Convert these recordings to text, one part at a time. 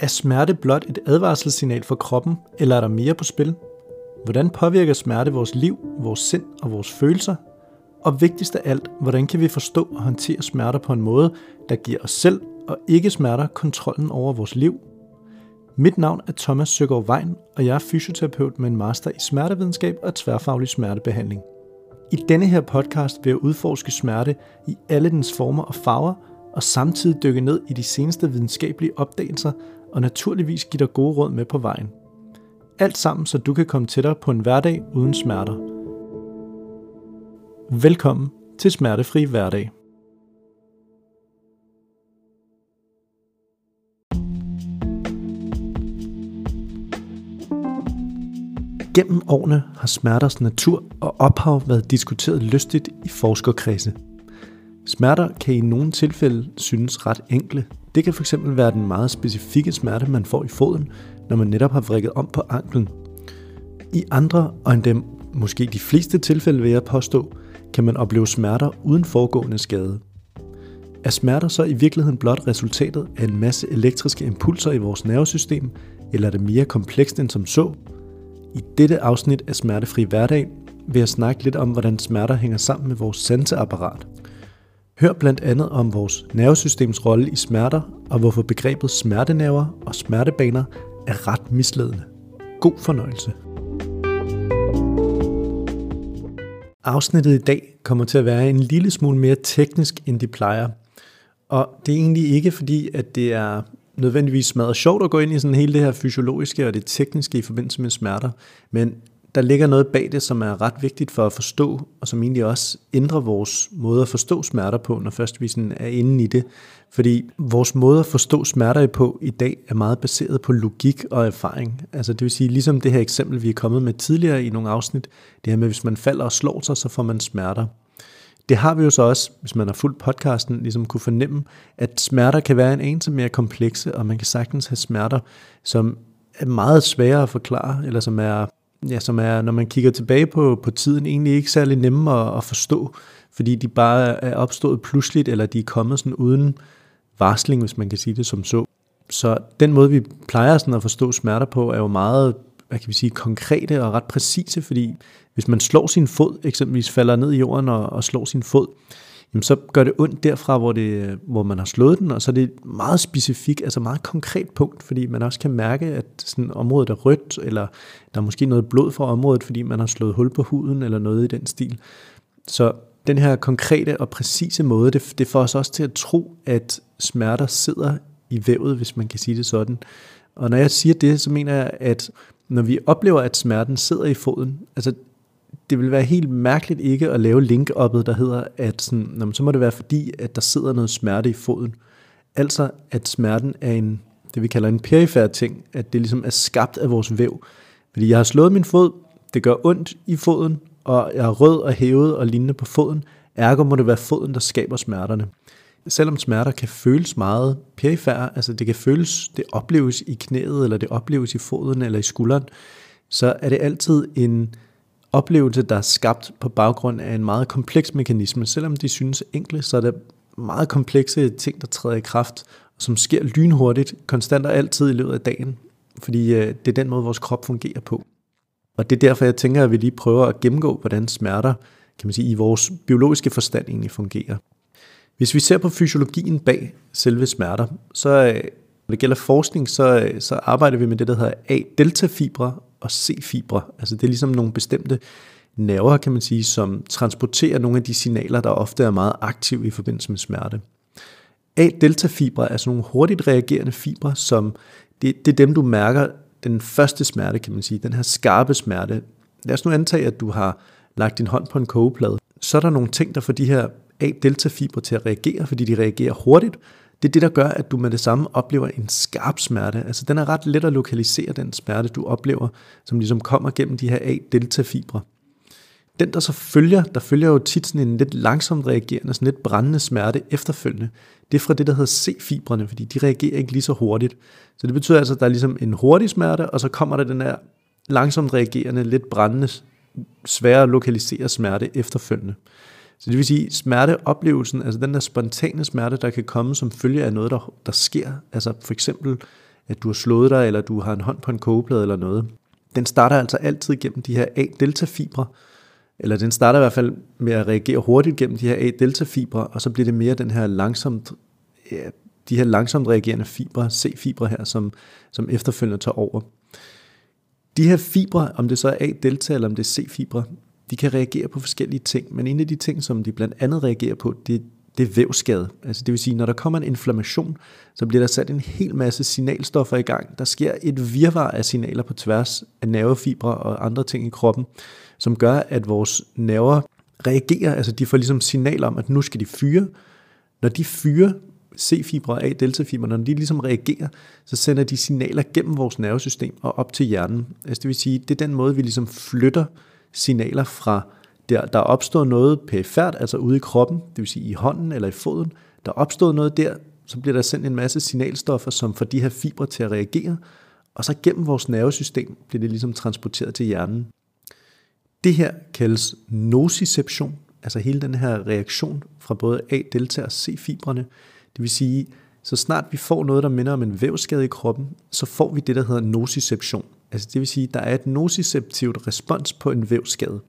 Er smerte blot et advarselssignal for kroppen, eller er der mere på spil? Hvordan påvirker smerte vores liv, vores sind og vores følelser? Og vigtigst af alt, hvordan kan vi forstå og håndtere smerter på en måde, der giver os selv og ikke smerter kontrollen over vores liv? Mit navn er Thomas Søgaard Vejn, og jeg er fysioterapeut med en master i smertevidenskab og tværfaglig smertebehandling. I denne her podcast vil jeg udforske smerte i alle dens former og farver, og samtidig dykke ned i de seneste videnskabelige opdagelser, og naturligvis give dig gode råd med på vejen. Alt sammen, så du kan komme tættere på en hverdag uden smerter. Velkommen til Smertefri Hverdag. Gennem årene har smerters natur og ophav været diskuteret lystigt i forskerkredse. Smerter kan i nogle tilfælde synes ret enkle. Det kan fx være den meget specifikke smerte, man får i foden, når man netop har vrikket om på anklen. I andre, og endda måske de fleste tilfælde vil jeg påstå, kan man opleve smerter uden foregående skade. Er smerter så i virkeligheden blot resultatet af en masse elektriske impulser i vores nervesystem, eller er det mere komplekst end som så? I dette afsnit af Smertefri Hverdag vil jeg snakke lidt om, hvordan smerter hænger sammen med vores sanseapparat. Hør blandt andet om vores nervesystems rolle i smerter, og hvorfor begrebet smertenerver og smertebaner er ret misledende. God fornøjelse. Afsnittet i dag kommer til at være en lille smule mere teknisk, end de plejer. Og det er egentlig ikke fordi, at det er nødvendigvis smadret sjovt at gå ind i sådan hele det her fysiologiske og det tekniske i forbindelse med smerter, men der ligger noget bag det, som er ret vigtigt for at forstå, og som egentlig også ændrer vores måde at forstå smerter på, når først vi sådan er inde i det. Fordi vores måde at forstå smerter på i dag er meget baseret på logik og erfaring. Altså det vil sige, ligesom det her eksempel, vi er kommet med tidligere i nogle afsnit, det her med, hvis man falder og slår sig, så får man smerter. Det har vi jo så også, hvis man har fulgt podcasten, ligesom kunne fornemme, at smerter kan være en anelse mere komplekse, og man kan sagtens have smerter, som er meget svære at forklare, eller som er, når man kigger tilbage på tiden, egentlig ikke særlig nemme at forstå, fordi de bare er opstået pludseligt, eller de er kommet sådan uden varsling, hvis man kan sige det som så. Så den måde, vi plejer sådan at forstå smerter på, er jo meget, hvad kan vi sige, konkrete og ret præcise, fordi hvis man slår sin fod, eksempelvis falder ned i jorden og slår sin fod, jamen så gør det ondt derfra, hvor man har slået den, og så er det et meget specifikt, altså meget konkret punkt, fordi man også kan mærke, at sådan området er rødt, eller der er måske noget blod fra området, fordi man har slået hul på huden, eller noget i den stil. Så den her konkrete og præcise måde, det får os også til at tro, at smerter sidder i vævet, hvis man kan sige det sådan. Og når jeg siger det, så mener jeg, at når vi oplever, at smerten sidder i foden, altså det vil være helt mærkeligt ikke at lave link-uppet, der hedder, at sådan, så må det være fordi, at der sidder noget smerte i foden. Altså, at smerten er en, det vi kalder en perifær ting, at det ligesom er skabt af vores væv. Fordi jeg har slået min fod, det gør ondt i foden, og jeg er rød og hævet og lignende på foden, ergo må det være foden, der skaber smerterne. Selvom smerter kan føles meget perifære, altså det kan føles, det opleves i knæet, eller det opleves i foden, eller i skulderen, så er det altid en oplevelse, der er skabt på baggrund af en meget kompleks mekanisme. Selvom de synes enkle, så er der meget komplekse ting, der træder i kraft, som sker lynhurtigt, konstant og altid i løbet af dagen, fordi det er den måde, vores krop fungerer på. Og det er derfor, jeg tænker, at vi lige prøver at gennemgå, hvordan smerter, kan man sige, i vores biologiske forstand egentlig fungerer. Hvis vi ser på fysiologien bag selve smerter, så når det gælder forskning, så arbejder vi med det, der hedder A-delta-fibre og C-fibre. Altså det er ligesom nogle bestemte nerver, kan man sige, som transporterer nogle af de signaler, der ofte er meget aktive i forbindelse med smerte. A-delta-fibre er sådan nogle hurtigt reagerende fibre, som det er dem, du mærker den første smerte, kan man sige, den her skarpe smerte. Lad os nu antage, at du har lagt din hånd på en kogeplade. Så er der nogle ting, der får de her A-delta-fibre til at reagere, fordi de reagerer hurtigt. Det er det, der gør, at du med det samme oplever en skarp smerte. Altså den er ret let at lokalisere, den smerte, du oplever, som ligesom kommer gennem de her A-delta-fibre. Den, der så følger, der følger jo tit sådan en lidt langsomt reagerende, sådan lidt brændende smerte efterfølgende. Det er fra det, der hedder C-fibrene, fordi de reagerer ikke lige så hurtigt. Så det betyder altså, at der er ligesom en hurtig smerte, og så kommer der den her langsomt reagerende, lidt brændende, sværere at lokalisere smerte efterfølgende. Så det vil sige, smerteoplevelsen, altså den der spontane smerte, der kan komme som følge af noget, der sker, altså for eksempel, at du har slået dig, eller du har en hånd på en kogeplade eller noget, den starter altså altid gennem de her A-delta-fibre, eller den starter i hvert fald med at reagere hurtigt gennem de her A-delta-fibre, og så bliver det mere den her langsomt, ja, de her langsomt reagerende fibre, C-fibre her, som efterfølgende tager over. De her fibre, om det så er A-delta eller om det er C-fibre, de kan reagere på forskellige ting, men en af de ting, som de blandt andet reagerer på, det er vævsskade. Altså det vil sige, når der kommer en inflammation, så bliver der sat en hel masse signalstoffer i gang. Der sker et virvar af signaler på tværs af nervefibre og andre ting i kroppen, som gør, at vores nerver reagerer. Altså de får ligesom signal om, at nu skal de fyre. Når de fyrer C-fibre og A-delta-fibre, når de ligesom reagerer, så sender de signaler gennem vores nervesystem og op til hjernen. Altså det vil sige, det er den måde, vi ligesom flytter signaler fra der opstår noget perifært, altså ude i kroppen, det vil sige i hånden eller i foden, der opstår noget der, så bliver der sendt en masse signalstoffer, som får de her fibre til at reagere, og så gennem vores nervesystem bliver det ligesom transporteret til hjernen. Det her kaldes nociception, altså hele den her reaktion fra både A-delta og C-fibrene. Det vil sige, så snart vi får noget, der minder om en vævsskade i kroppen, så får vi det, der hedder nociception. Altså det vil sige, der er et nociceptivt respons på en vævsskade.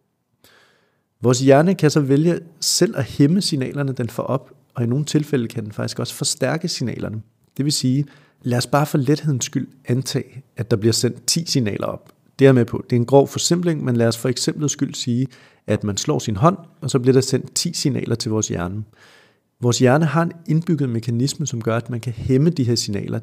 Vores hjerne kan så vælge selv at hæmme signalerne, den får op, og i nogle tilfælde kan den faktisk også forstærke signalerne. Det vil sige, lad os bare for lethedens skyld antage, at der bliver sendt 10 signaler op. Det er med på. Det er en grov forsimpling, men lad os for eksempel skyld sige, at man slår sin hånd, og så bliver der sendt 10 signaler til vores hjerne. Vores hjerne har en indbygget mekanisme, som gør, at man kan hæmme de her signaler.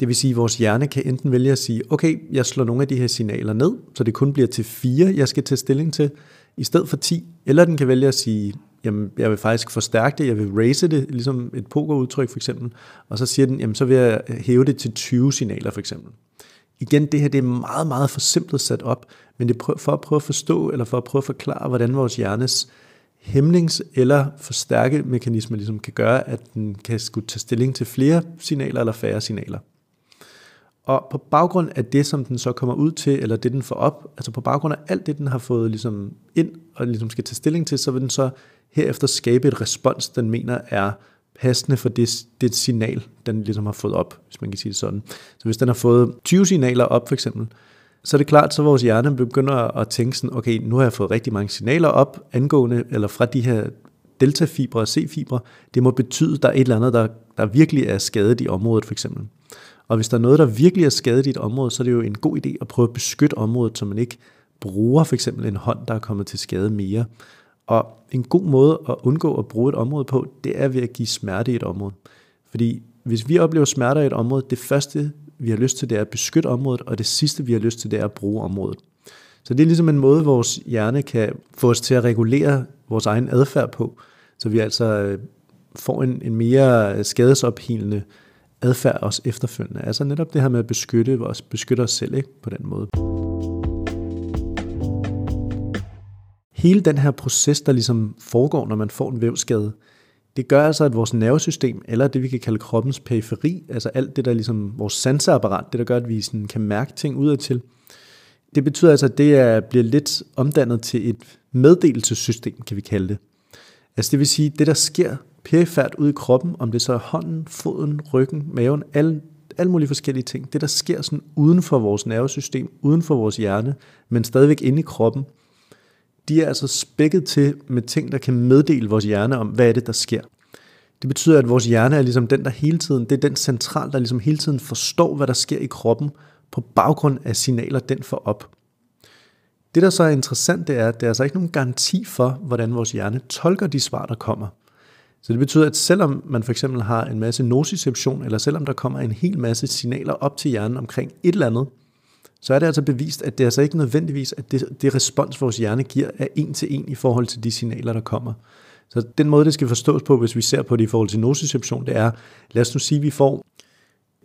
Det vil sige, at vores hjerne kan enten vælge at sige, okay, jeg slår nogle af de her signaler ned, så det kun bliver til 4, jeg skal tage stilling til, i stedet for 10, eller den kan vælge at sige, jamen, jeg vil faktisk forstærke det, jeg vil raise det, ligesom et pokerudtryk for eksempel, og så siger den, jamen, så vil jeg hæve det til 20 signaler for eksempel. Igen, det her det er meget, meget forsimplet sat op, men det er for at prøve at forstå, eller for at prøve at forklare, hvordan vores hjernes hæmnings- eller forstærke mekanismer ligesom kan gøre, at den kan skulle tage stilling til flere signaler eller færre signaler. Og på baggrund af det, som den så kommer ud til, eller det, den får op, altså på baggrund af alt det, den har fået ligesom ind og ligesom skal tage stilling til, så vil den så herefter skabe et respons, den mener er passende for det signal, den ligesom har fået op, hvis man kan sige det sådan. Så hvis den har fået 20 signaler op for eksempel, så er det klart, så vores hjerne begynder at tænke sådan, okay, nu har jeg fået rigtig mange signaler op angående, eller fra de her deltafibre og C-fibre, det må betyde, at der er et eller andet, der virkelig er skadet i området for eksempel. Og hvis der er noget, der virkelig er skadet i et område, så er det jo en god idé at prøve at beskytte området, så man ikke bruger for eksempel en hånd, der er kommet til skade mere. Og en god måde at undgå at bruge et område på, det er ved at give smerte i et område. Fordi hvis vi oplever smerter i et område, det første vi har lyst til, det er at beskytte området, og det sidste vi har lyst til, det er at bruge området. Så det er ligesom en måde, vores hjerne kan få os til at regulere vores egen adfærd på, så vi altså får en mere skadesophilende adfærd også efterfølgende. Altså netop det her med at beskytte os selv, ikke? På den måde. Hele den her proces, der ligesom foregår, når man får en vævsskade, det gør altså, at vores nervesystem, eller det vi kan kalde kroppens periferi, altså alt det, der ligesom vores sanseapparat, det der gør, at vi sådan kan mærke ting udadtil, det betyder altså, at det bliver lidt omdannet til et meddelelsessystem, kan vi kalde det. Altså det vil sige, det der sker perifært ude i kroppen, om det så er hånden, foden, ryggen, maven, alle mulige forskellige ting, det der sker sådan uden for vores nervesystem, uden for vores hjerne, men stadigvæk inde i kroppen, de er altså spækket til med ting, der kan meddele vores hjerne om, hvad er det, der sker. Det betyder, at vores hjerne er ligesom den, der hele tiden, det er den central, der ligesom hele tiden forstår, hvad der sker i kroppen, på baggrund af signaler, den får op. Det, der så er interessant, det er, at der altså ikke er nogen garanti for, hvordan vores hjerne tolker de svar, der kommer. Så det betyder, at selvom man for eksempel har en masse nociception, eller selvom der kommer en hel masse signaler op til hjernen omkring et eller andet, så er det altså bevist, at det altså ikke nødvendigvis, at det respons, vores hjerne giver, er en til en i forhold til de signaler, der kommer. Så den måde, det skal forstås på, hvis vi ser på det i forhold til nociception, det er, lad os nu sige, at vi får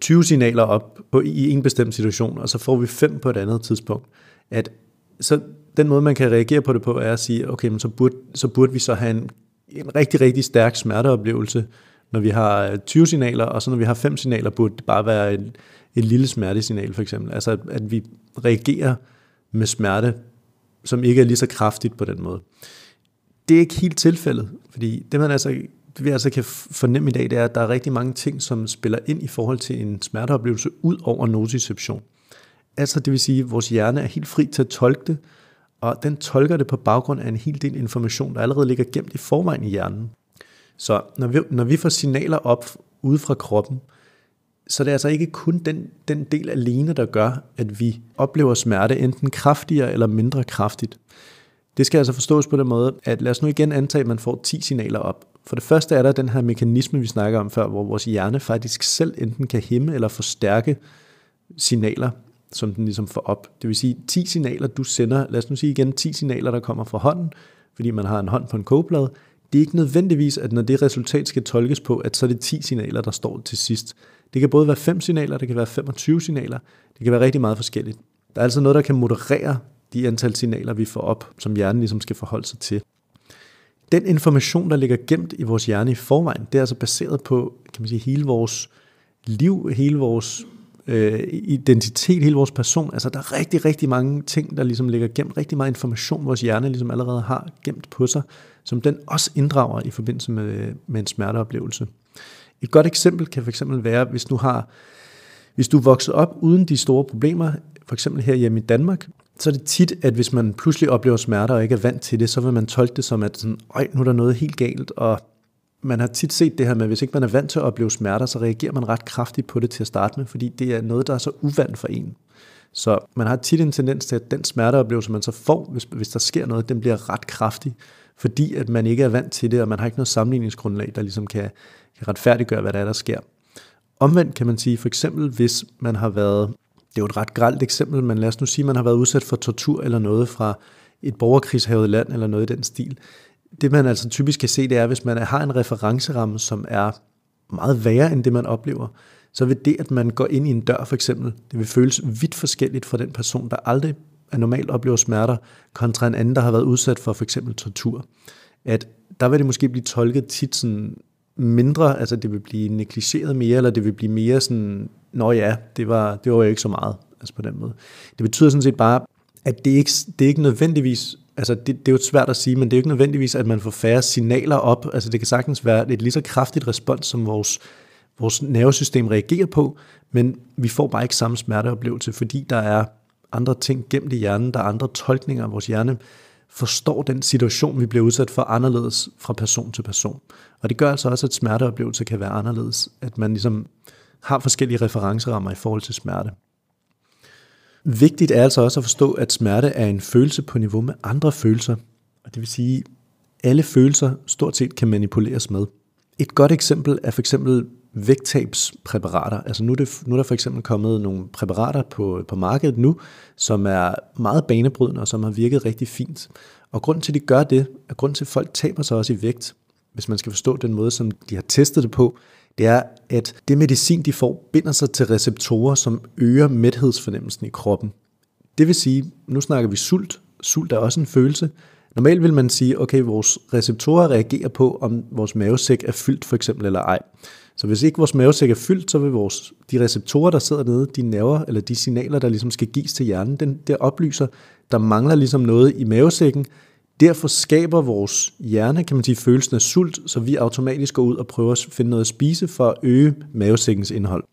20 signaler op i en bestemt situation, og så får vi 5 på et andet tidspunkt. Så den måde, man kan reagere på det på, er at sige, okay, men så burde vi så have en rigtig, rigtig stærk smerteoplevelse, når vi har 20 signaler, og så når vi har 5 signaler, burde det bare være et lille smertesignal for eksempel. Altså at vi reagerer med smerte, som ikke er lige så kraftigt på den måde. Det er ikke helt tilfældet, fordi det, vi kan fornemme i dag, det er, at der er rigtig mange ting, som spiller ind i forhold til en smerteoplevelse ud over nociception. Altså det vil sige, at vores hjerne er helt fri til at tolke det, og den tolker det på baggrund af en hel del information, der allerede ligger gemt i forvejen i hjernen. Så når vi får signaler op ude fra kroppen, så det er altså ikke kun den del alene, der gør, at vi oplever smerte enten kraftigere eller mindre kraftigt. Det skal altså forstås på den måde, at lad os nu igen antage, at man får 10 signaler op. For det første er der den her mekanisme, vi snakker om før, hvor vores hjerne faktisk selv enten kan hæmme eller forstærke signaler, som den ligesom får op. Det vil sige, 10 signaler, du sender, lad os nu sige igen, 10 signaler, der kommer fra hånden, fordi man har en hånd på en kogeplade. Det er ikke nødvendigvis, at når det resultat skal tolkes på, at så er det 10 signaler, der står til sidst. Det kan både være 5 signaler, det kan være 25 signaler, det kan være rigtig meget forskelligt. Der er altså noget, der kan moderere de antal signaler, vi får op, som hjernen ligesom skal forholde sig til. Den information, der ligger gemt i vores hjerne i forvejen, det er altså baseret på, kan man sige, hele vores liv, hele vores identitet, hele vores person. Altså der er rigtig, rigtig mange ting, der ligesom ligger gemt, rigtig meget information, vores hjerne ligesom allerede har gemt på sig, som den også inddrager i forbindelse med en smerteoplevelse. Et godt eksempel kan fx være, hvis du er vokset op uden de store problemer, f.eks. herhjemme i Danmark, så er det tit, at hvis man pludselig oplever smerte og ikke er vant til det, så vil man tolke det som, at sådan, nu er der noget helt galt, og man har tit set det her med, at hvis ikke man er vant til at opleve smerter, så reagerer man ret kraftigt på det til at starte med, fordi det er noget, der er så uvant for en. Så man har tit en tendens til, at den smerteoplevelse, man så får, hvis der sker noget, den bliver ret kraftig, fordi at man ikke er vant til det, og man har ikke noget sammenligningsgrundlag, der ligesom kan retfærdiggøre, hvad der er, der sker. Omvendt kan man sige, for eksempel hvis man har været, det er jo et ret grelt eksempel, men lad os nu sige, at man har været udsat for tortur eller noget fra et borgerkrigshærget land eller noget i den stil. Det man altså typisk kan se, det er, hvis man har en referenceramme, som er meget værre end det, man oplever, så vil det, at man går ind i en dør for eksempel, det vil føles vidt forskelligt for den person, der aldrig normalt oplever smerter, kontra en anden, der har været udsat for eksempel tortur. At der vil det måske blive tolket tit sådan mindre, altså det vil blive negligeret mere, eller det vil blive mere sådan, nå ja, det var jo ikke så meget, altså på den måde. Det betyder sådan set bare, at det er ikke nødvendigvis, altså det er jo svært at sige, men det er jo ikke nødvendigvis, at man får færre signaler op, altså det kan sagtens være et lige så kraftigt respons, som vores nervesystem reagerer på, men vi får bare ikke samme smerteoplevelse, fordi der er andre ting gemt i hjernen, der er andre tolkninger af vores hjerne, forstår den situation, vi bliver udsat for anderledes fra person til person. Og det gør altså også, at smerteoplevelser kan være anderledes, at man ligesom har forskellige referencerammer i forhold til smerte. Vigtigt er altså også at forstå, at smerte er en følelse på niveau med andre følelser, og det vil sige, at alle følelser stort set kan manipuleres med. Et godt eksempel er f.eks. vægttabspræparater. Altså nu er der for eksempel kommet nogle præparater på markedet nu, som er meget banebrydende og som har virket rigtig fint. Og grunden til, at de gør det, er grunden til, at folk taber sig også i vægt, hvis man skal forstå den måde, som de har testet det på, det er, at det medicin, de får, binder sig til receptorer, som øger mæthedsfornemmelsen i kroppen. Det vil sige, nu snakker vi sult. Sult er også en følelse. Normalt vil man sige, okay, vores receptorer reagerer på, om vores mavesæk er fyldt for eksempel eller ej. Så hvis ikke vores mavesæk er fyldt, så vil de receptorer, der sidder nede, de nerver eller de signaler, der ligesom skal gives til hjernen, der oplyser, der mangler ligesom noget i mavesækken. Derfor skaber vores hjerne, kan man sige, følelsen af sult, så vi automatisk går ud og prøver at finde noget at spise for at øge mavesækkens indhold.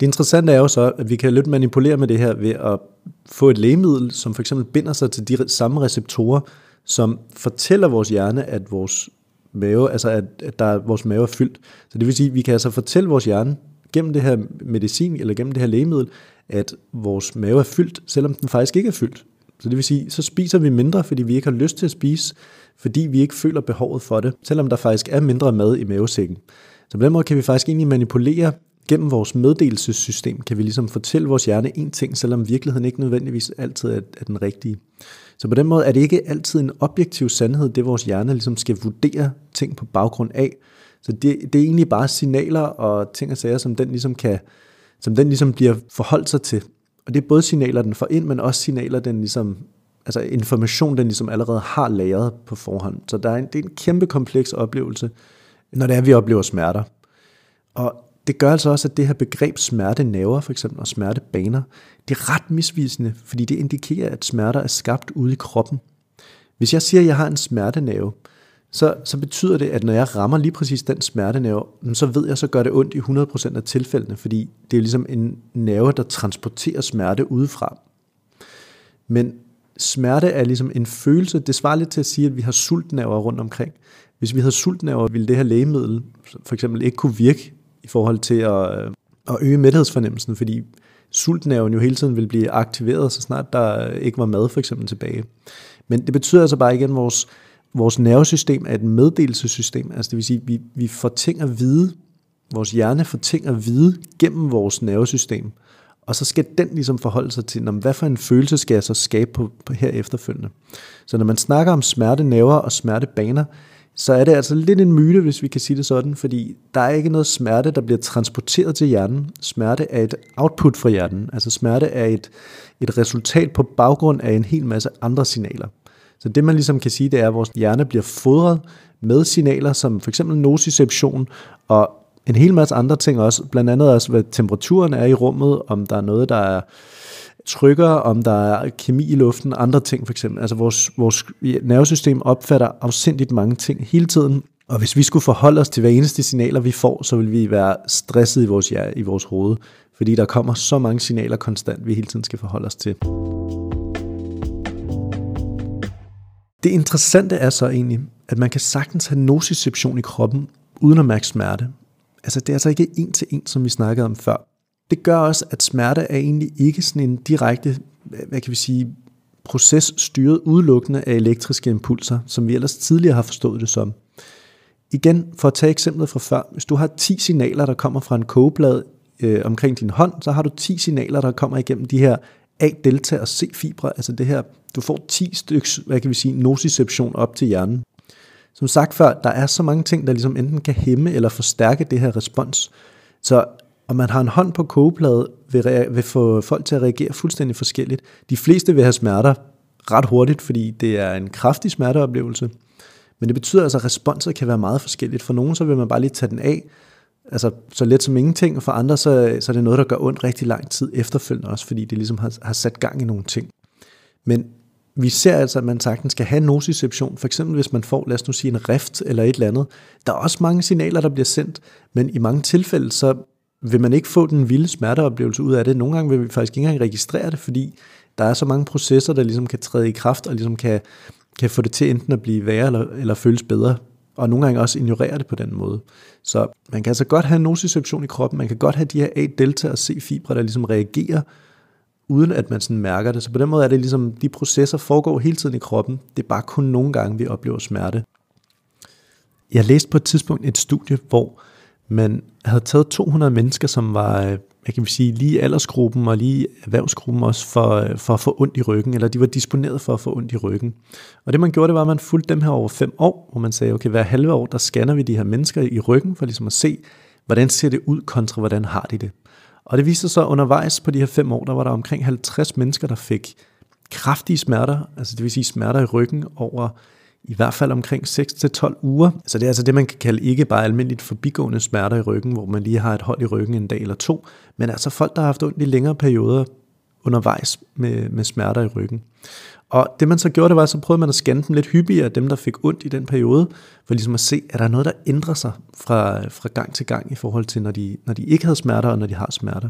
Det interessante er jo så, at vi kan lidt manipulere med det her ved at få et lægemiddel, som for eksempel binder sig til de samme receptorer, som fortæller vores hjerne, at vores mave, altså at vores mave er fyldt. Så det vil sige, at vi kan altså fortælle vores hjerne gennem det her medicin eller gennem det her lægemiddel, at vores mave er fyldt, selvom den faktisk ikke er fyldt. Så det vil sige, så spiser vi mindre, fordi vi ikke har lyst til at spise, fordi vi ikke føler behovet for det, selvom der faktisk er mindre mad i mavesækken. Så på den måde kan vi faktisk egentlig manipulere gennem vores meddelelsessystem, kan vi ligesom fortælle vores hjerne en ting, selvom virkeligheden ikke nødvendigvis altid er den rigtige. Så på den måde er det ikke altid en objektiv sandhed, det vores hjerne ligesom skal vurdere ting på baggrund af. Så det er egentlig bare signaler og ting og sager, som den ligesom bliver forholdt sig til. Og det er både signaler, den får ind, men også signaler, den ligesom, altså information, den ligesom allerede har lagret på forhånd. Så det er en kæmpe kompleks oplevelse, når det er, vi oplever smerter. Og det gør altså også, at det her begreb smertenerver for eksempel, og smertebaner, det er ret misvisende, fordi det indikerer, at smerter er skabt ude i kroppen. Hvis jeg siger, at jeg har en smertenave, så betyder det, at når jeg rammer lige præcis den smertenave, så ved jeg, så gør det ondt i 100% af tilfældene, fordi det er ligesom en nerve, der transporterer smerte udefra. Men smerte er ligesom en følelse. Det svarer lidt til at sige, at vi har sultnerver rundt omkring. Hvis vi havde sultnerver, ville det her lægemiddel for eksempel ikke kunne virke i forhold til at øge mæthedsfornemmelsen, fordi sultnerven jo hele tiden ville blive aktiveret, så snart der ikke var mad for eksempel tilbage. Men det betyder altså bare igen, at vores nervesystem er et meddelelsessystem. Altså det vil sige, at vi får ting at vide, vores hjerne får ting at vide gennem vores nervesystem. Og så skal den ligesom forholde sig til, hvad for en følelse skal jeg så skabe på her efterfølgende. Så når man snakker om smertenerver og smertebaner, så er det altså lidt en myte, hvis vi kan sige det sådan, fordi der er ikke noget smerte, der bliver transporteret til hjernen. Smerte er et output fra hjernen. Altså smerte er et resultat på baggrund af en hel masse andre signaler. Så det man ligesom kan sige, det er, at vores hjerne bliver fodret med signaler, som for eksempel nociception og en hel masse andre ting også, blandt andet også, hvad temperaturen er i rummet, om der er noget, der er trykker, om der er kemi i luften, andre ting for eksempel. Altså vores nervesystem opfatter afsindigt mange ting hele tiden, og hvis vi skulle forholde os til hver eneste signaler, vi får, så vil vi være stresset i vores hoved, fordi der kommer så mange signaler konstant, vi hele tiden skal forholde os til. Det interessante er så egentlig, at man kan sagtens have nociception i kroppen, uden at mærke smerte. Altså det er altså ikke en til en, som vi snakkede om før. Det gør også, at smerte er egentlig ikke sådan en direkte, hvad kan vi sige, proces styret udelukkende af elektriske impulser, som vi ellers tidligere har forstået det som. Igen, for at tage eksemplet fra før, hvis du har 10 signaler, der kommer fra en kogeplade omkring din hånd, så har du 10 signaler, der kommer igennem de her A-delta- og C-fibre, altså det her, du får 10 styks, hvad kan vi sige, nociception op til hjernen. Som sagt før, der er så mange ting, der ligesom enten kan hæmme eller forstærke det her respons. Så om man har en hånd på kogeplade, vil få folk til at reagere fuldstændig forskelligt. De fleste vil have smerter ret hurtigt, fordi det er en kraftig smerteoplevelse. Men det betyder altså, at responser kan være meget forskelligt. For nogen så vil man bare lige tage den af, altså så let som ingenting, og for andre så er det noget, der gør ondt rigtig lang tid efterfølgende også, fordi det ligesom har sat gang i nogle ting. Men vi ser altså, at man sagtens skal have nociception, for eksempel hvis man får, lad os nu sige, en rift eller et eller andet. Der er også mange signaler, der bliver sendt, men i mange tilfælde, så vil man ikke få den vilde smerteoplevelse ud af det. Nogle gange vil vi faktisk ikke engang registrere det, fordi der er så mange processer, der ligesom kan træde i kraft og ligesom kan få det til enten at blive værre eller føles bedre, og nogle gange også ignorere det på den måde. Så man kan altså godt have nociception i kroppen, man kan godt have de her A-delta- og C-fibre, der ligesom reagerer, uden at man sådan mærker det. Så på den måde er det ligesom, de processer foregår hele tiden i kroppen. Det er bare kun nogle gange, vi oplever smerte. Jeg læste på et tidspunkt et studie, hvor man havde taget 200 mennesker, som var, hvad kan vi sige, lige i aldersgruppen og lige i erhvervsgruppen også for at få ondt i ryggen, eller de var disponeret for at få ondt i ryggen. Og det man gjorde, det var, at man fulgte dem her over 5 år, hvor man sagde, okay, hver halve år, der scanner vi de her mennesker i ryggen, for ligesom at se, hvordan ser det ud kontra, hvordan har de det. Og det viste sig så undervejs på de her 5 år, der var der omkring 50 mennesker, der fik kraftige smerter, altså det vil sige smerter i ryggen over i hvert fald omkring 6-12 uger. Så det er altså det, man kan kalde ikke bare almindeligt forbigående smerter i ryggen, hvor man lige har et hold i ryggen en dag eller to, men altså folk, der har haft ondt i længere perioder undervejs med smerter i ryggen. Og det man så gjorde, det var, så prøvede man at scanne dem lidt hyppigere, dem der fik ondt i den periode, for ligesom at se, er der noget, der ændrer sig fra gang til gang i forhold til, når de ikke havde smerter og når de har smerter.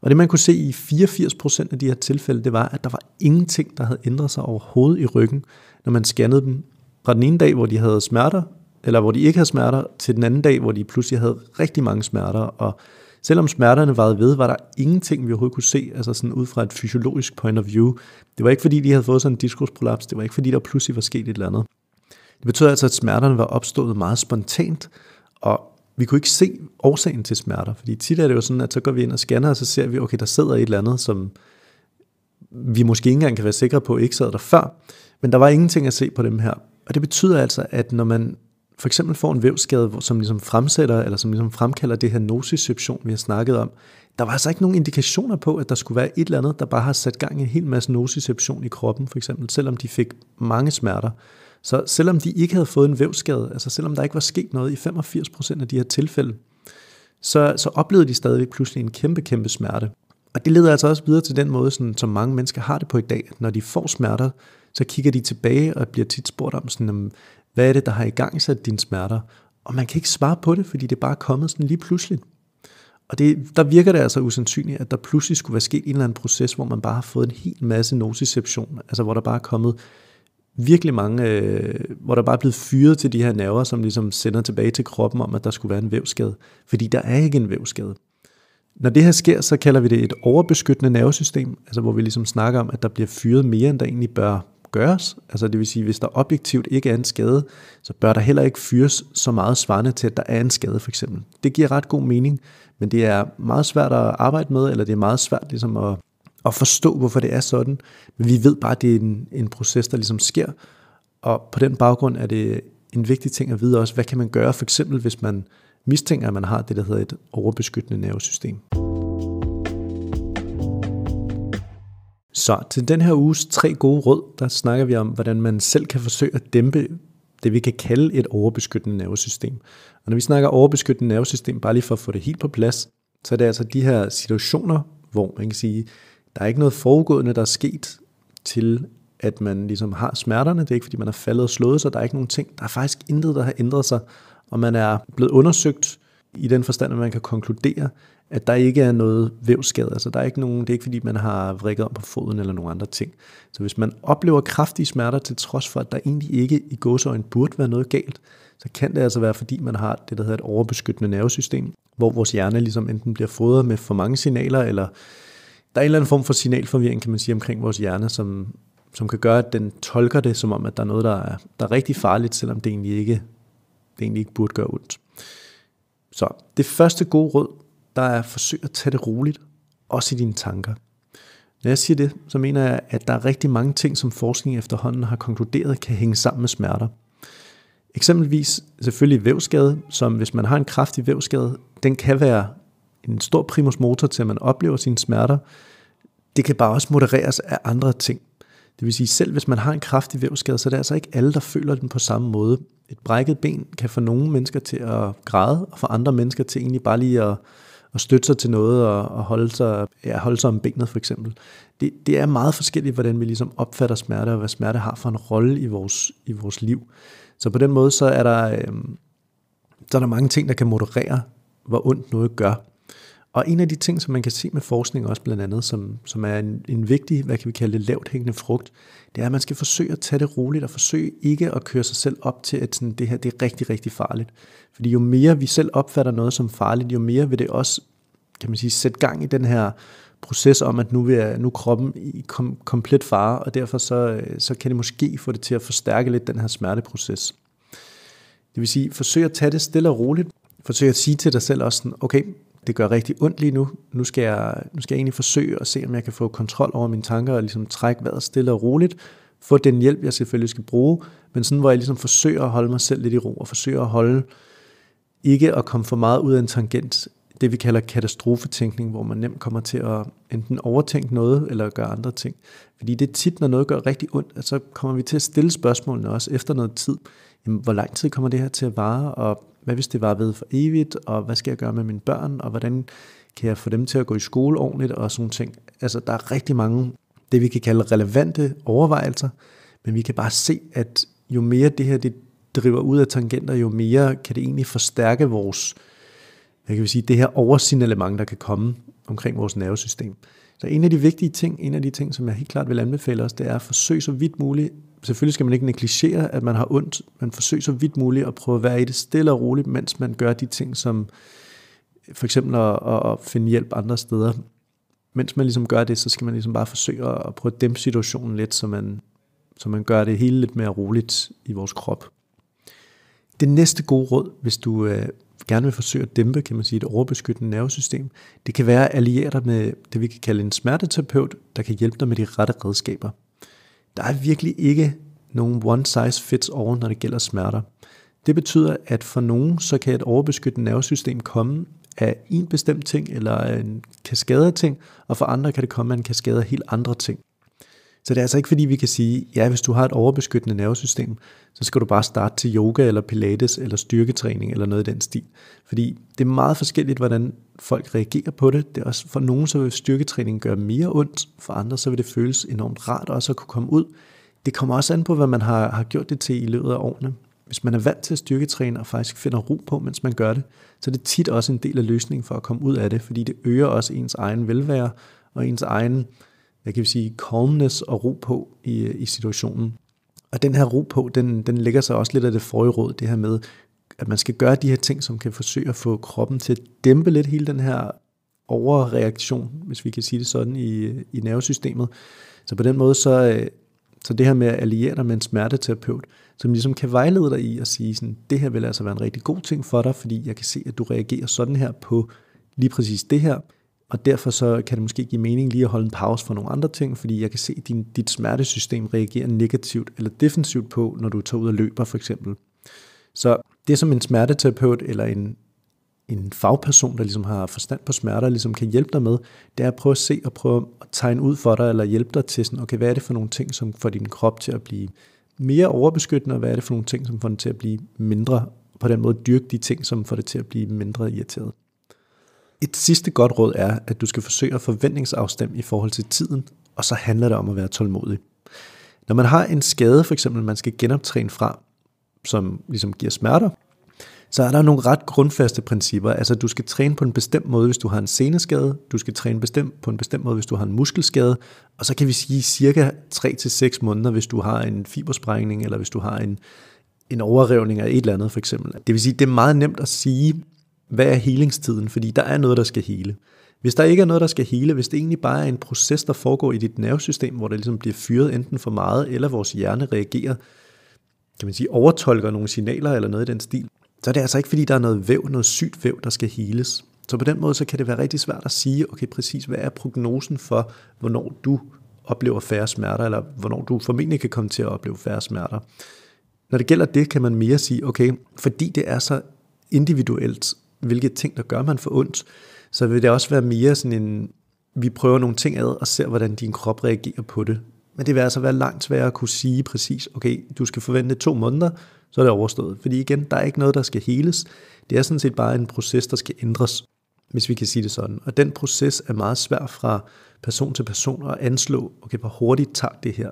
Og det man kunne se i 84% af de her tilfælde, det var, at der var ingenting, der havde ændret sig overhovedet i ryggen, når man scannede dem fra den ene dag, hvor de havde smerter, eller hvor de ikke havde smerter, til den anden dag, hvor de pludselig havde rigtig mange smerter. Og selvom smerterne varede ved, var der ingenting, vi overhovedet kunne se, altså sådan ud fra et fysiologisk point of view. Det var ikke fordi, de havde fået sådan en diskusprolaps, det var ikke fordi, der pludselig var sket et eller andet. Det betød altså, at smerterne var opstået meget spontant, og vi kunne ikke se årsagen til smerter, fordi tit er det jo sådan, at så går vi ind og scanner, og så ser vi, okay, der sidder et eller andet, som vi måske ikke engang kan være sikre på, ikke sad der før, men der var ingenting at se på dem her. Og det betyder altså, at når man for eksempel får en vævsskade, som ligesom fremsætter, eller som ligesom fremkalder det her nociception, vi har snakket om, der var altså ikke nogen indikationer på, at der skulle være et eller andet, der bare har sat gang i en hel masse nociception i kroppen, for eksempel, selvom de fik mange smerter. Så selvom de ikke havde fået en vævsskade, altså selvom der ikke var sket noget i 85% af de her tilfælde, så oplevede de stadigvæk pludselig en kæmpe smerte. Og det leder altså også videre til den måde, sådan, som mange mennesker har det på i dag. Når de får smerter, så kigger de tilbage og bliver tit spurgt om, sådan, hvad er det, der har igangsat dine smerter? Og man kan ikke svare på det, fordi det bare er kommet sådan lige pludselig. Og det, der virker det altså usandsynligt, at der pludselig skulle være sket en eller anden proces, hvor man bare har fået en hel masse nociception, altså hvor der bare er kommet virkelig mange, hvor der bare er blevet fyret til de her nerver, som ligesom sender tilbage til kroppen om, at der skulle være en vævsskade, fordi der er ikke en vævsskade. Når det her sker, så kalder vi det et overbeskyttende nervesystem, altså hvor vi ligesom snakker om, at der bliver fyret mere, end der egentlig bør gøres. Altså det vil sige, hvis der objektivt ikke er en skade, så bør der heller ikke fyres så meget svarende til, at der er en skade for eksempel. Det giver ret god mening, men det er meget svært at arbejde med, eller det er meget svært ligesom at forstå, hvorfor det er sådan. Men vi ved bare, at det er en proces, der ligesom sker. Og på den baggrund er det en vigtig ting at vide også, hvad kan man gøre for eksempel, hvis man mistænker, at man har det, der hedder et overbeskyttende nervesystem. Så til den her uges 3 gode råd, der snakker vi om, hvordan man selv kan forsøge at dæmpe det, vi kan kalde et overbeskyttende nervesystem. Og når vi snakker overbeskyttende nervesystem, bare lige for at få det helt på plads, så er det altså de her situationer, hvor man kan sige, der er ikke noget foregående, der er sket til, at man ligesom har smerterne. Det er ikke, fordi man har faldet og slået sig. Der er ikke nogen ting. Der er faktisk intet, der har ændret sig. Og man er blevet undersøgt i den forstand, at man kan konkludere, at der ikke er noget vævsskade. Altså, der er ikke nogen, det er ikke, fordi man har vrikket om på foden eller nogle andre ting. Så hvis man oplever kraftige smerter, til trods for, at der egentlig ikke i gåseøjne burde være noget galt, så kan det altså være, fordi man har det, der hedder et overbeskyttende nervesystem, hvor vores hjerne ligesom enten bliver fodret med for mange signaler, eller der er en eller anden form for signalforvirring, kan man sige, omkring vores hjerne, som kan gøre, at den tolker det, som om, at der er noget, der er rigtig farligt, selvom det egentlig ikke burde gøre ondt. Så det første gode råd, der er at forsøge at tage det roligt, også i dine tanker. Når jeg siger det, så mener jeg, at der er rigtig mange ting, som forskning efterhånden har konkluderet, kan hænge sammen med smerter. Eksempelvis selvfølgelig vævsskade, som hvis man har en kraftig vævsskade, den kan være en stor primus motor til, at man oplever sine smerter. Det kan bare også modereres af andre ting. Det vil sige, selv hvis man har en kraftig vævsskade, så er det altså ikke alle, der føler den på samme måde. Et brækket ben kan få nogle mennesker til at græde, og for andre mennesker til egentlig bare lige at støtte sig til noget og holde sig om benet for eksempel. Det er meget forskelligt, hvordan vi ligesom opfatter smerte, og hvad smerte har for en rolle i vores liv. Så på den måde, så er der mange ting, der kan moderere, hvor ondt noget gør. Og en af de ting, som man kan se med forskning også blandt andet, som er en vigtig, hvad kan vi kalde det, lavt hængende frugt, det er, at man skal forsøge at tage det roligt og forsøge ikke at køre sig selv op til, at sådan, det her det er rigtig, rigtig farligt. Fordi jo mere vi selv opfatter noget som farligt, jo mere vil det også, kan man sige, sætte gang i den her proces om, at nu er kroppen i komplet fare, og derfor så kan det måske få det til at forstærke lidt den her smerteproces. Det vil sige, forsøg at tage det stille og roligt. Forsøg at sige til dig selv også sådan, okay, det gør rigtig ondt lige nu. Nu skal jeg egentlig forsøge at se, om jeg kan få kontrol over mine tanker og ligesom trække vejret stille og roligt. Få den hjælp, jeg selvfølgelig skal bruge. Men sådan, hvor jeg ligesom forsøger at holde mig selv lidt i ro og forsøger at holde ikke at komme for meget ud af en tangent. Det vi kalder katastrofetænkning, hvor man nemt kommer til at enten overtænke noget eller gøre andre ting. Fordi det er tit, når noget gør rigtig ondt, at så kommer vi til at stille spørgsmålene også efter noget tid. Jamen, hvor lang tid kommer det her til at vare, og hvad hvis det var ved for evigt, og hvad skal jeg gøre med mine børn, og hvordan kan jeg få dem til at gå i skole ordentligt, og sådan ting. Altså, der er rigtig mange, det vi kan kalde relevante overvejelser, men vi kan bare se, at jo mere det her det driver ud af tangenter, jo mere kan det egentlig forstærke vores, hvad kan vi sige, det her oversignallement, der kan komme omkring vores nervesystem. Så en af de vigtige ting, en af de ting, som jeg helt klart vil anbefale os, det er at forsøge så vidt muligt. Selvfølgelig skal man ikke negligere, at man har ondt, men forsøg så vidt muligt at prøve at være i det stille og roligt, mens man gør de ting, som for eksempel at finde hjælp andre steder. Mens man ligesom gør det, så skal man ligesom bare forsøge at prøve at dæmpe situationen lidt, så man gør det hele lidt mere roligt i vores krop. Det næste gode råd, hvis du gerne vil forsøge at dæmpe, kan man sige, et overbeskyttende nervesystem, det kan være at alliere dig med det, vi kan kalde en smerteterapeut, der kan hjælpe dig med de rette redskaber. Der er virkelig ikke nogen one size fits all, når det gælder smerter. Det betyder, at for nogen, så kan et overbeskyttende nervesystem komme af en bestemt ting, eller en kaskade af ting, og for andre kan det komme af en kaskade af helt andre ting. Så det er altså ikke fordi, vi kan sige, ja, hvis du har et overbeskyttende nervesystem, så skal du bare starte til yoga eller pilates eller styrketræning eller noget i den stil. Fordi det er meget forskelligt, hvordan folk reagerer på det. Det er også for nogen, så vil styrketræning gøre mere ondt. For andre, så vil det føles enormt rart også at kunne komme ud. Det kommer også an på, hvad man har gjort det til i løbet af årene. Hvis man er vant til at styrketræne og faktisk finder ro på, mens man gør det, så er det tit også en del af løsningen for at komme ud af det, fordi det øger også ens egen velvære og ens egen, hvad kan vi sige, calmness og ro på i situationen. Og den her ro på, den lægger sig også lidt af det forrige råd, det her med, at man skal gøre de her ting, som kan forsøge at få kroppen til at dæmpe lidt hele den her overreaktion, hvis vi kan sige det sådan, i nervesystemet. Så på den måde så det her med at alliere dig med en smerteterapeut, som ligesom kan vejlede dig i at sige, sådan, det her vil altså være en rigtig god ting for dig, fordi jeg kan se, at du reagerer sådan her på lige præcis det her, og derfor så kan det måske give mening lige at holde en pause for nogle andre ting, fordi jeg kan se, at dit smertesystem reagerer negativt eller defensivt på, når du tager ud og løber for eksempel. Så det som en smerteterapeut eller en fagperson, der ligesom har forstand på smerter, ligesom kan hjælpe dig med, det er at prøve at se og prøve at tegne ud for dig, eller hjælpe dig til sådan, okay, hvad er det for nogle ting, som får din krop til at blive mere overbeskyttende, og hvad er det for nogle ting, som får den til at blive mindre, på den måde dyrke de ting, som får det til at blive mindre irriteret. Et sidste godt råd er, at du skal forsøge at forventningsafstemme i forhold til tiden, og så handler det om at være tålmodig. Når man har en skade, for eksempel, man skal genoptræne fra, som ligesom giver smerter, så er der nogle ret grundfaste principper. Altså, du skal træne på en bestemt måde, hvis du har en seneskade. Du skal træne på en bestemt måde, hvis du har en muskelskade. Og så kan vi sige cirka 3-6 måneder, hvis du har en fibersprængning, eller hvis du har en overrevning af et eller andet, for eksempel. Det vil sige, det er meget nemt at sige, hvad er helingstiden, fordi der er noget, der skal hele. Hvis der ikke er noget, der skal hele, hvis det egentlig bare er en proces, der foregår i dit nervesystem, hvor det ligesom bliver fyret enten for meget, eller vores hjerne reagerer, kan man sige, overtolker nogle signaler eller noget i den stil, så er det altså ikke, fordi der er noget væv, noget sygt væv, der skal heles. Så på den måde, så kan det være rigtig svært at sige, okay, præcis, hvad er prognosen for, hvornår du oplever færre smerter, eller hvornår du formentlig kan komme til at opleve færre smerter. Når det gælder det, kan man mere sige, okay, fordi det er så individuelt, hvilke ting, der gør man for ondt, så vil det også være mere sådan en, vi prøver nogle ting ad, og ser, hvordan din krop reagerer på det. Men det vil altså være langt sværere at kunne sige præcis, okay, du skal forvente 2 måneder, så er det overstået. Fordi igen, der er ikke noget, der skal heles. Det er sådan set bare en proces, der skal ændres, hvis vi kan sige det sådan. Og den proces er meget svær fra person til person at anslå, okay, hvor hurtigt tager det her.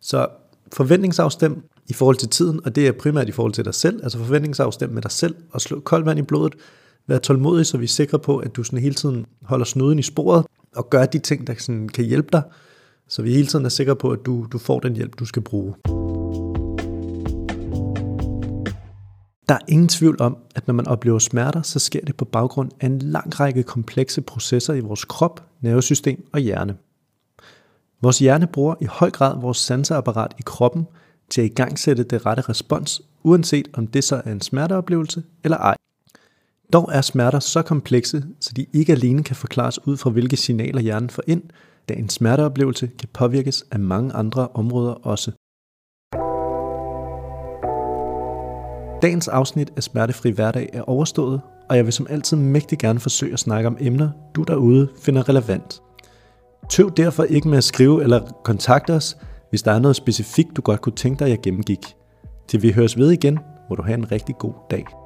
Så forventningsafstem i forhold til tiden, og det er primært i forhold til dig selv, altså forventningsafstem med dig selv og slå koldt vand i blodet. Vær tålmodig, så vi er sikre på, at du sådan hele tiden holder snuden i sporet og gør de ting, der sådan kan hjælpe dig, så vi hele tiden er sikre på, at du får den hjælp, du skal bruge. Der er ingen tvivl om, at når man oplever smerter, så sker det på baggrund af en lang række komplekse processer i vores krop, nervesystem og hjerne. Vores hjerne bruger i høj grad vores sanseapparat i kroppen til at igangsætte det rette respons, uanset om det så er en smerteoplevelse eller ej. Dog er smerter så komplekse, så de ikke alene kan forklares ud fra, hvilke signaler hjernen får ind, da en smerteoplevelse kan påvirkes af mange andre områder også. Dagens afsnit af Smertefri Hverdag er overstået, og jeg vil som altid mægtig gerne forsøge at snakke om emner, du derude finder relevant. Tøv derfor ikke med at skrive eller kontakte os, hvis der er noget specifikt, du godt kunne tænke dig, jeg gennemgik. Til vi høres ved igen, må du have en rigtig god dag.